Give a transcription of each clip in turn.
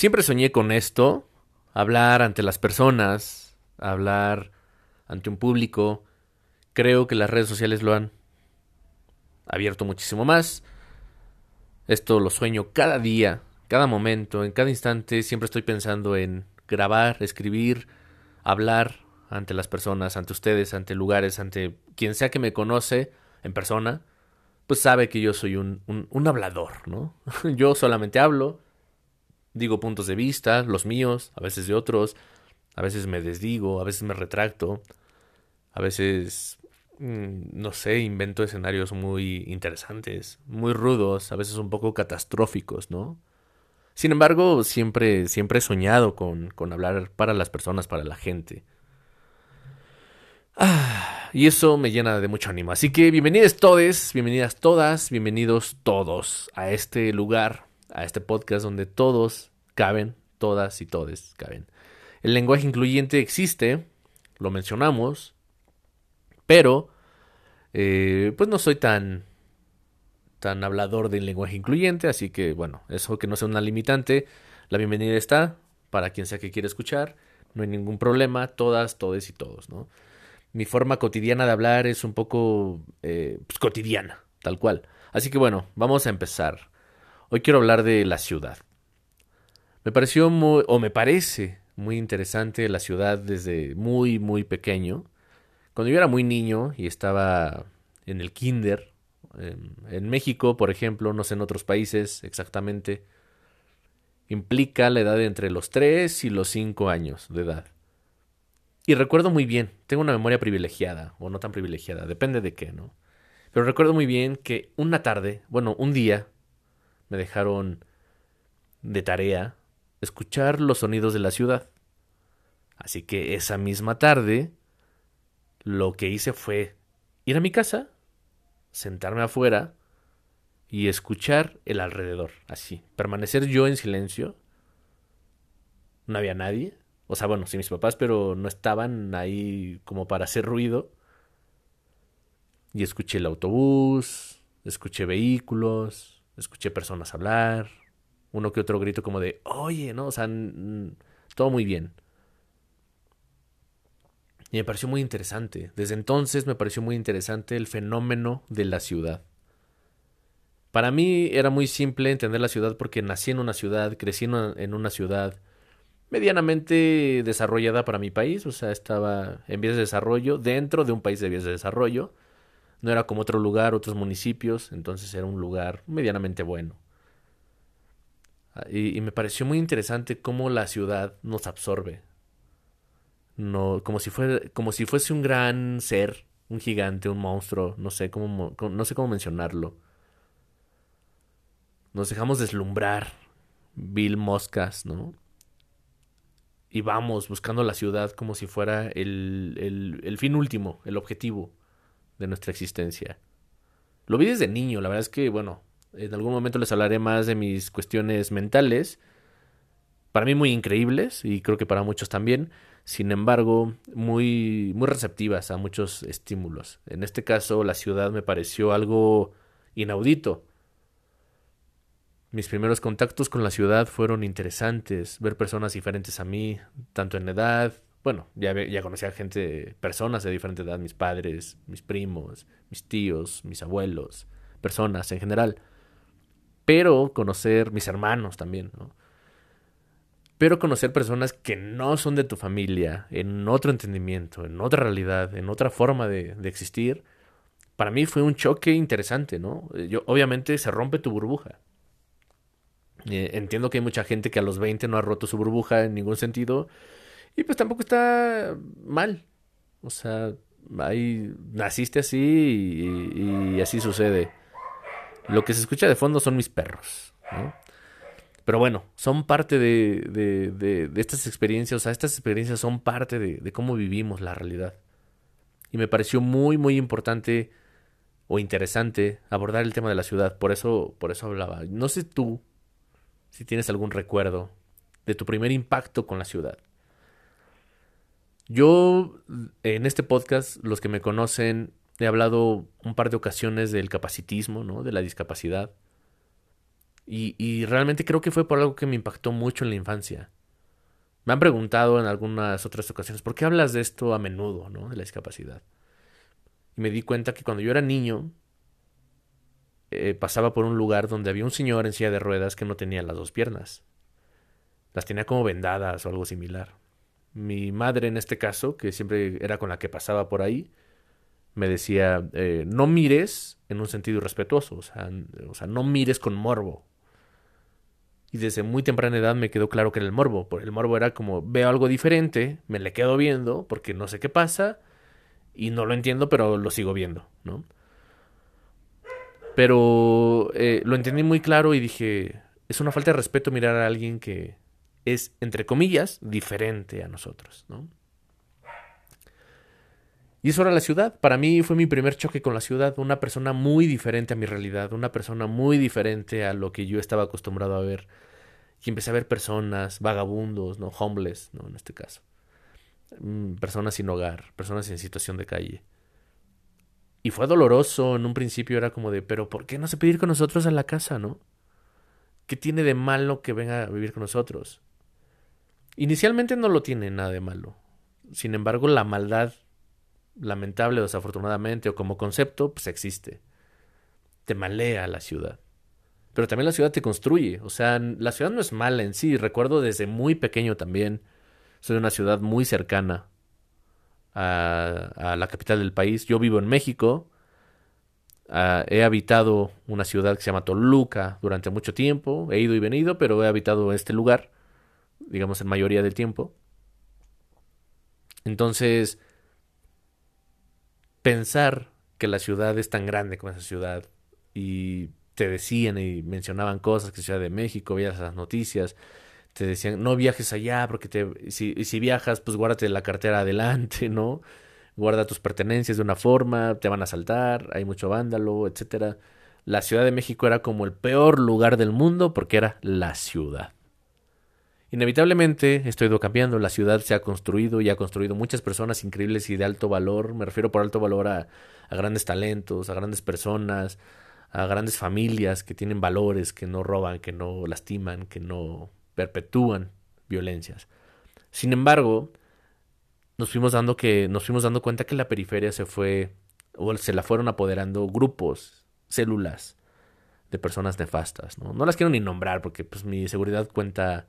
Siempre soñé con esto, hablar ante las personas, hablar ante un público. Creo que las redes sociales lo han abierto muchísimo más. Esto lo sueño cada día, cada momento, en cada instante. Siempre estoy pensando en grabar, escribir, hablar ante las personas, ante ustedes, ante lugares, ante quien sea que me conoce en persona, pues sabe que yo soy un hablador, ¿no? Yo solamente hablo, digo puntos de vista, los míos, a veces de otros, a veces me desdigo, a veces me retracto, a veces, no sé, invento escenarios muy interesantes, muy rudos, a veces un poco catastróficos, ¿no? Sin embargo, siempre he soñado con hablar para las personas, para la gente. Y eso me llena de mucho ánimo. Así que bienvenidos todes, bienvenidas todas, bienvenidos todos a este lugar, a este podcast donde todos caben, todas y todes caben. El lenguaje incluyente existe, lo mencionamos, pero pues no soy tan hablador del lenguaje incluyente, así que bueno, eso que no sea una limitante, la bienvenida está para quien sea que quiera escuchar, no hay ningún problema, todas, todes y todos, ¿no? Mi forma cotidiana de hablar es un poco pues, cotidiana, tal cual. Así que bueno, vamos a empezar. Hoy quiero hablar de la ciudad. Me parece muy interesante la ciudad desde muy, muy pequeño. Cuando yo era muy niño y estaba en el kinder, en México, por ejemplo, no sé en otros países exactamente, implica la edad de entre los 3 y los 5 años de edad. Y recuerdo muy bien, tengo una memoria privilegiada o no tan privilegiada, depende de qué, ¿no? Pero recuerdo muy bien que un día, me dejaron de tarea escuchar los sonidos de la ciudad. Así que esa misma tarde, lo que hice fue ir a mi casa, sentarme afuera y escuchar el alrededor, así. Permanecer yo en silencio, no había nadie. O sea, bueno, sí mis papás, pero no estaban ahí como para hacer ruido. Y escuché el autobús, escuché vehículos, escuché personas hablar. Uno que otro grito como de, oye, ¿no? O sea, todo muy bien. Y me pareció muy interesante. Desde entonces me pareció muy interesante el fenómeno de la ciudad. Para mí era muy simple entender la ciudad porque nací en una ciudad, crecí en una ciudad medianamente desarrollada para mi país, o sea, estaba en vías de desarrollo, dentro de un país de vías de desarrollo, no era como otro lugar, otros municipios, entonces era un lugar medianamente bueno. Y me pareció muy interesante cómo la ciudad nos absorbe, no, como si fuese un gran ser, un gigante, un monstruo, no sé cómo mencionarlo. Nos dejamos deslumbrar, vil moscas, ¿no? Y vamos buscando la ciudad como si fuera el fin último, el objetivo de nuestra existencia. Lo vi desde niño, la verdad es que, bueno, en algún momento les hablaré más de mis cuestiones mentales. Para mí muy increíbles y creo que para muchos también. Sin embargo, muy, muy receptivas a muchos estímulos. En este caso, la ciudad me pareció algo inaudito. Mis primeros contactos con la ciudad fueron interesantes, ver personas diferentes a mí, tanto en edad, bueno, ya conocía personas de diferente edad, mis padres, mis primos, mis tíos, mis abuelos, personas en general, pero conocer mis hermanos también, ¿no? Pero conocer personas que no son de tu familia, en otro entendimiento, en otra realidad, en otra forma de existir, para mí fue un choque interesante, ¿no? Obviamente se rompe tu burbuja. Entiendo que hay mucha gente que a los 20 no ha roto su burbuja en ningún sentido y pues tampoco está mal, o sea, ahí naciste así y así sucede. Lo que se escucha de fondo son mis perros, ¿no? Pero bueno, son parte de estas experiencias, o sea, estas experiencias son parte de cómo vivimos la realidad y me pareció muy muy importante o interesante abordar el tema de la ciudad, por eso hablaba. No sé tú si tienes algún recuerdo de tu primer impacto con la ciudad. Yo, en este podcast, los que me conocen, he hablado un par de ocasiones del capacitismo, ¿no? De la discapacidad. Y realmente creo que fue por algo que me impactó mucho en la infancia. Me han preguntado en algunas otras ocasiones, ¿por qué hablas de esto a menudo, ¿no? De la discapacidad. Y me di cuenta que cuando yo era niño, pasaba por un lugar donde había un señor en silla de ruedas que no tenía las dos piernas. Las tenía como vendadas o algo similar. Mi madre, en este caso, que siempre era con la que pasaba por ahí, me decía, no mires en un sentido irrespetuoso, o sea, no mires con morbo. Y desde muy temprana edad me quedó claro que era el morbo. El morbo era como, veo algo diferente, me le quedo viendo porque no sé qué pasa y no lo entiendo, pero lo sigo viendo, ¿no? Pero lo entendí muy claro y dije, es una falta de respeto mirar a alguien que es, entre comillas, diferente a nosotros, ¿no? Y eso era la ciudad. Para mí fue mi primer choque con la ciudad. Una persona muy diferente a mi realidad. Una persona muy diferente a lo que yo estaba acostumbrado a ver. Y empecé a ver personas, vagabundos, ¿no? Homeless, ¿no? En este caso. Personas sin hogar. Personas en situación de calle. Y fue doloroso. En un principio era como de, pero ¿por qué no se puede ir con nosotros a la casa, no? ¿Qué tiene de malo que venga a vivir con nosotros? Inicialmente no lo tiene nada de malo. Sin embargo, la maldad, lamentable o desafortunadamente, o como concepto, pues existe. Te malea la ciudad. Pero también la ciudad te construye. O sea, la ciudad no es mala en sí. Recuerdo desde muy pequeño también. Soy de una ciudad muy cercana a la capital del país. Yo vivo en México. He habitado una ciudad que se llama Toluca durante mucho tiempo. He ido y venido, pero he habitado este lugar, digamos, en mayoría del tiempo. Entonces, pensar que la ciudad es tan grande como esa ciudad y te decían y mencionaban cosas que Ciudad de México, veías las noticias, te decían no viajes allá porque si viajas pues guárdate la cartera adelante, ¿no? Guarda tus pertenencias de una forma, te van a asaltar, hay mucho vándalo, etcétera. La Ciudad de México era como el peor lugar del mundo porque era la ciudad. Inevitablemente esto ha ido cambiando, la ciudad se ha construido y ha construido muchas personas increíbles y de alto valor. Me refiero por alto valor a grandes talentos, a grandes personas, a grandes familias que tienen valores, que no roban, que no lastiman, que no perpetúan violencias. Sin embargo, nos fuimos dando cuenta que la periferia se fue, o se la fueron apoderando grupos, células de personas nefastas, ¿no? No las quiero ni nombrar porque pues mi seguridad cuenta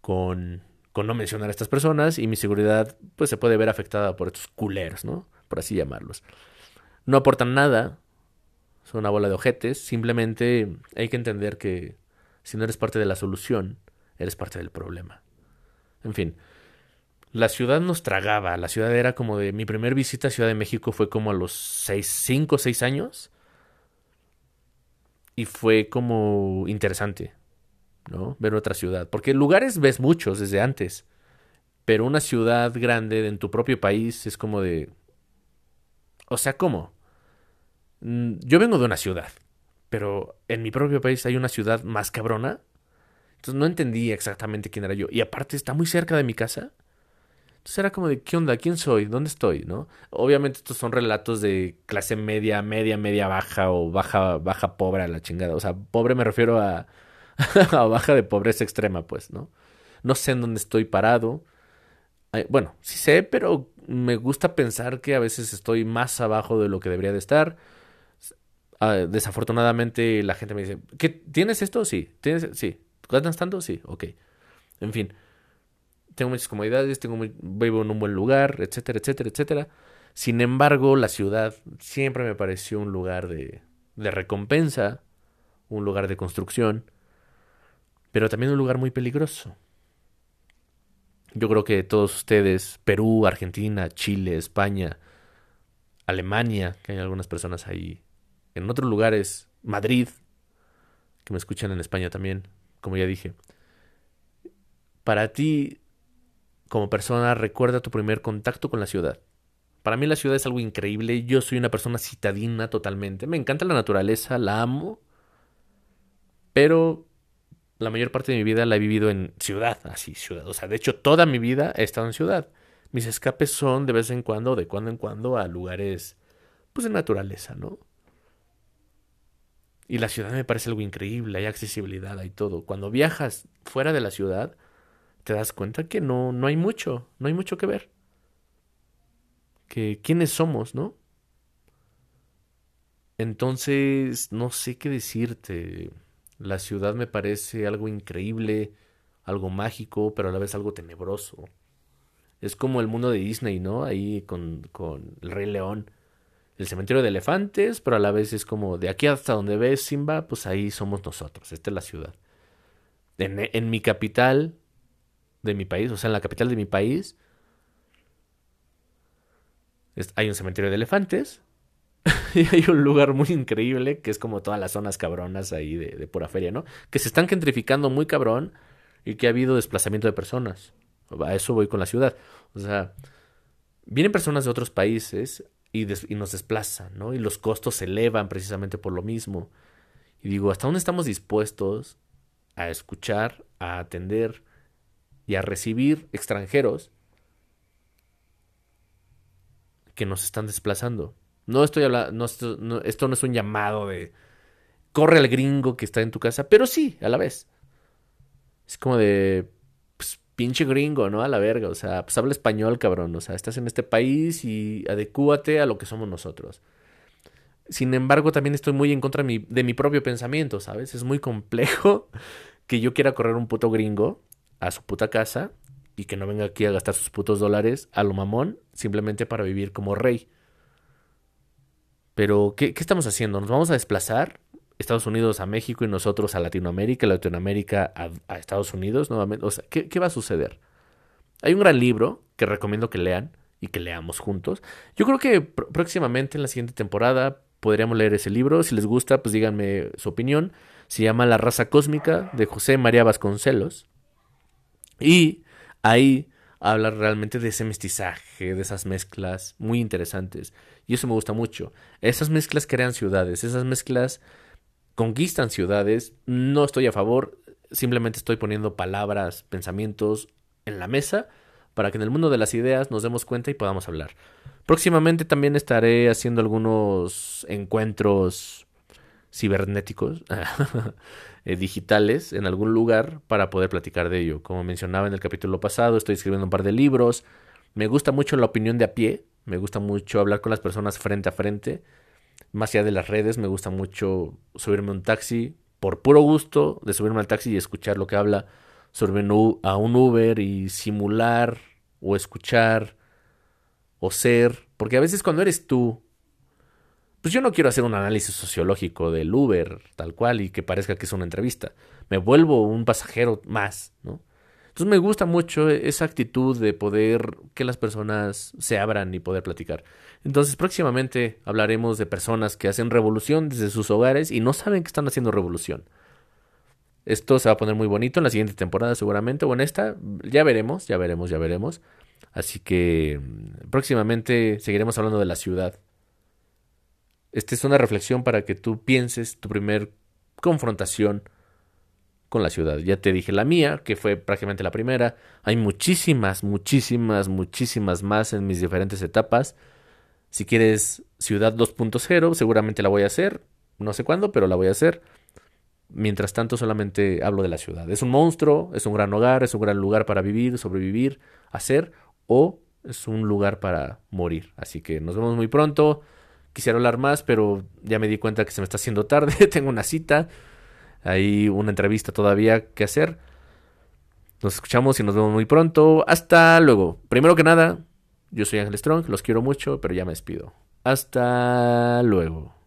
con no mencionar a estas personas y mi seguridad pues se puede ver afectada por estos culeros, ¿no? Por así llamarlos. No aportan nada, son una bola de ojetes, simplemente hay que entender que si no eres parte de la solución, eres parte del problema. En fin, la ciudad nos tragaba, la ciudad era como de... Mi primer visita a Ciudad de México fue como a los 5 o 6 años y fue como interesante, ¿no? Ver otra ciudad, porque lugares ves muchos desde antes, pero una ciudad grande en tu propio país es como de, o sea, ¿cómo? Yo vengo de una ciudad, pero en mi propio país hay una ciudad más cabrona, entonces no entendía exactamente quién era yo, y aparte está muy cerca de mi casa, entonces era como de, ¿qué onda? ¿Quién soy? ¿Dónde estoy? ¿No? Obviamente estos son relatos de clase media baja o baja pobre a la chingada, o sea, pobre me refiero a o baja de pobreza extrema, pues, ¿no? No sé en dónde estoy parado. Bueno, sí sé, pero me gusta pensar que a veces estoy más abajo de lo que debería de estar. Desafortunadamente la gente me dice, ¿qué? ¿Tienes esto? Sí. Sí. ¿Ganas tanto? Sí. Ok. En fin. Tengo muchas comodidades, vivo en un buen lugar, etcétera, etcétera, etcétera. Sin embargo, la ciudad siempre me pareció un lugar de recompensa, un lugar de construcción, pero también un lugar muy peligroso. Yo creo que todos ustedes, Perú, Argentina, Chile, España, Alemania, que hay algunas personas ahí, en otros lugares, Madrid, que me escuchan en España también, como ya dije. Para ti, como persona, recuerda tu primer contacto con la ciudad. Para mí la ciudad es algo increíble. Yo soy una persona citadina totalmente. Me encanta la naturaleza, la amo, pero la mayor parte de mi vida la he vivido en ciudad, así, ciudad. O sea, de hecho, toda mi vida he estado en ciudad. Mis escapes son de vez en cuando, de cuando en cuando, a lugares, pues, de naturaleza, ¿no? Y la ciudad me parece algo increíble, hay accesibilidad, hay todo. Cuando viajas fuera de la ciudad, te das cuenta que no hay mucho, no hay mucho que ver. Que quiénes somos, ¿no? Entonces, no sé qué decirte. La ciudad me parece algo increíble, algo mágico, pero a la vez algo tenebroso. Es como el mundo de Disney, ¿no? Ahí con el Rey León. El cementerio de elefantes, pero a la vez es como de aquí hasta donde ves Simba, pues ahí somos nosotros. Esta es la ciudad. En mi capital de mi país, o sea, en la capital de mi país, hay un cementerio de elefantes y hay un lugar muy increíble que es como todas las zonas cabronas ahí de pura feria, ¿no? Que se están gentrificando muy cabrón y que ha habido desplazamiento de personas. A eso voy con la ciudad. O sea, vienen personas de otros países y nos desplazan, ¿no? Y los costos se elevan precisamente por lo mismo. Y digo, ¿hasta dónde estamos dispuestos a escuchar, a atender y a recibir extranjeros que nos están desplazando? No estoy hablando, esto no es un llamado de corre al gringo que está en tu casa, pero sí, a la vez. Es como de pinche gringo, ¿no? A la verga, o sea, pues habla español, cabrón, o sea, estás en este país y adecúate a lo que somos nosotros. Sin embargo, también estoy muy en contra de mi propio pensamiento, ¿sabes? Es muy complejo que yo quiera correr un puto gringo a su puta casa y que no venga aquí a gastar sus putos dólares a lo mamón simplemente para vivir como rey. Pero, ¿qué estamos haciendo? ¿Nos vamos a desplazar? Estados Unidos a México y nosotros a Latinoamérica, Latinoamérica a Estados Unidos nuevamente. O sea, ¿qué va a suceder? Hay un gran libro que recomiendo que lean y que leamos juntos. Yo creo que próximamente en la siguiente temporada podríamos leer ese libro. Si les gusta, pues díganme su opinión. Se llama La raza cósmica, de José María Vasconcelos. Y ahí habla realmente de ese mestizaje, de esas mezclas muy interesantes. Y eso me gusta mucho. Esas mezclas crean ciudades, esas mezclas conquistan ciudades. No estoy a favor, simplemente estoy poniendo palabras, pensamientos en la mesa para que en el mundo de las ideas nos demos cuenta y podamos hablar. Próximamente también estaré haciendo algunos encuentros cibernéticos, digitales, en algún lugar para poder platicar de ello. Como mencionaba en el capítulo pasado, estoy escribiendo un par de libros. Me gusta mucho la opinión de a pie, me gusta mucho hablar con las personas frente a frente. Más allá de las redes, me gusta mucho subirme a un taxi, por puro gusto de subirme al taxi y escuchar lo que habla, subirme a un Uber y simular o escuchar o ser. Porque a veces cuando eres tú, pues yo no quiero hacer un análisis sociológico del Uber tal cual y que parezca que es una entrevista. Me vuelvo un pasajero más, ¿no? Entonces me gusta mucho esa actitud de poder que las personas se abran y poder platicar. Entonces próximamente hablaremos de personas que hacen revolución desde sus hogares y no saben que están haciendo revolución. Esto se va a poner muy bonito en la siguiente temporada seguramente, o en esta, ya veremos. Así que próximamente seguiremos hablando de la ciudad. Esta es una reflexión para que tú pienses tu primer confrontación con la ciudad. Ya te dije la mía, que fue prácticamente la primera. Hay muchísimas más en mis diferentes etapas. Si quieres Ciudad 2.0, seguramente la voy a hacer. No sé cuándo, pero la voy a hacer. Mientras tanto, solamente hablo de la ciudad. Es un monstruo, es un gran hogar, es un gran lugar para vivir, sobrevivir, hacer, o es un lugar para morir. Así que nos vemos muy pronto. Quisiera hablar más, pero ya me di cuenta que se me está haciendo tarde. Tengo una cita. Hay una entrevista todavía que hacer. Nos escuchamos y nos vemos muy pronto. Hasta luego. Primero que nada, yo soy Ángel Strong. Los quiero mucho, pero ya me despido. Hasta luego.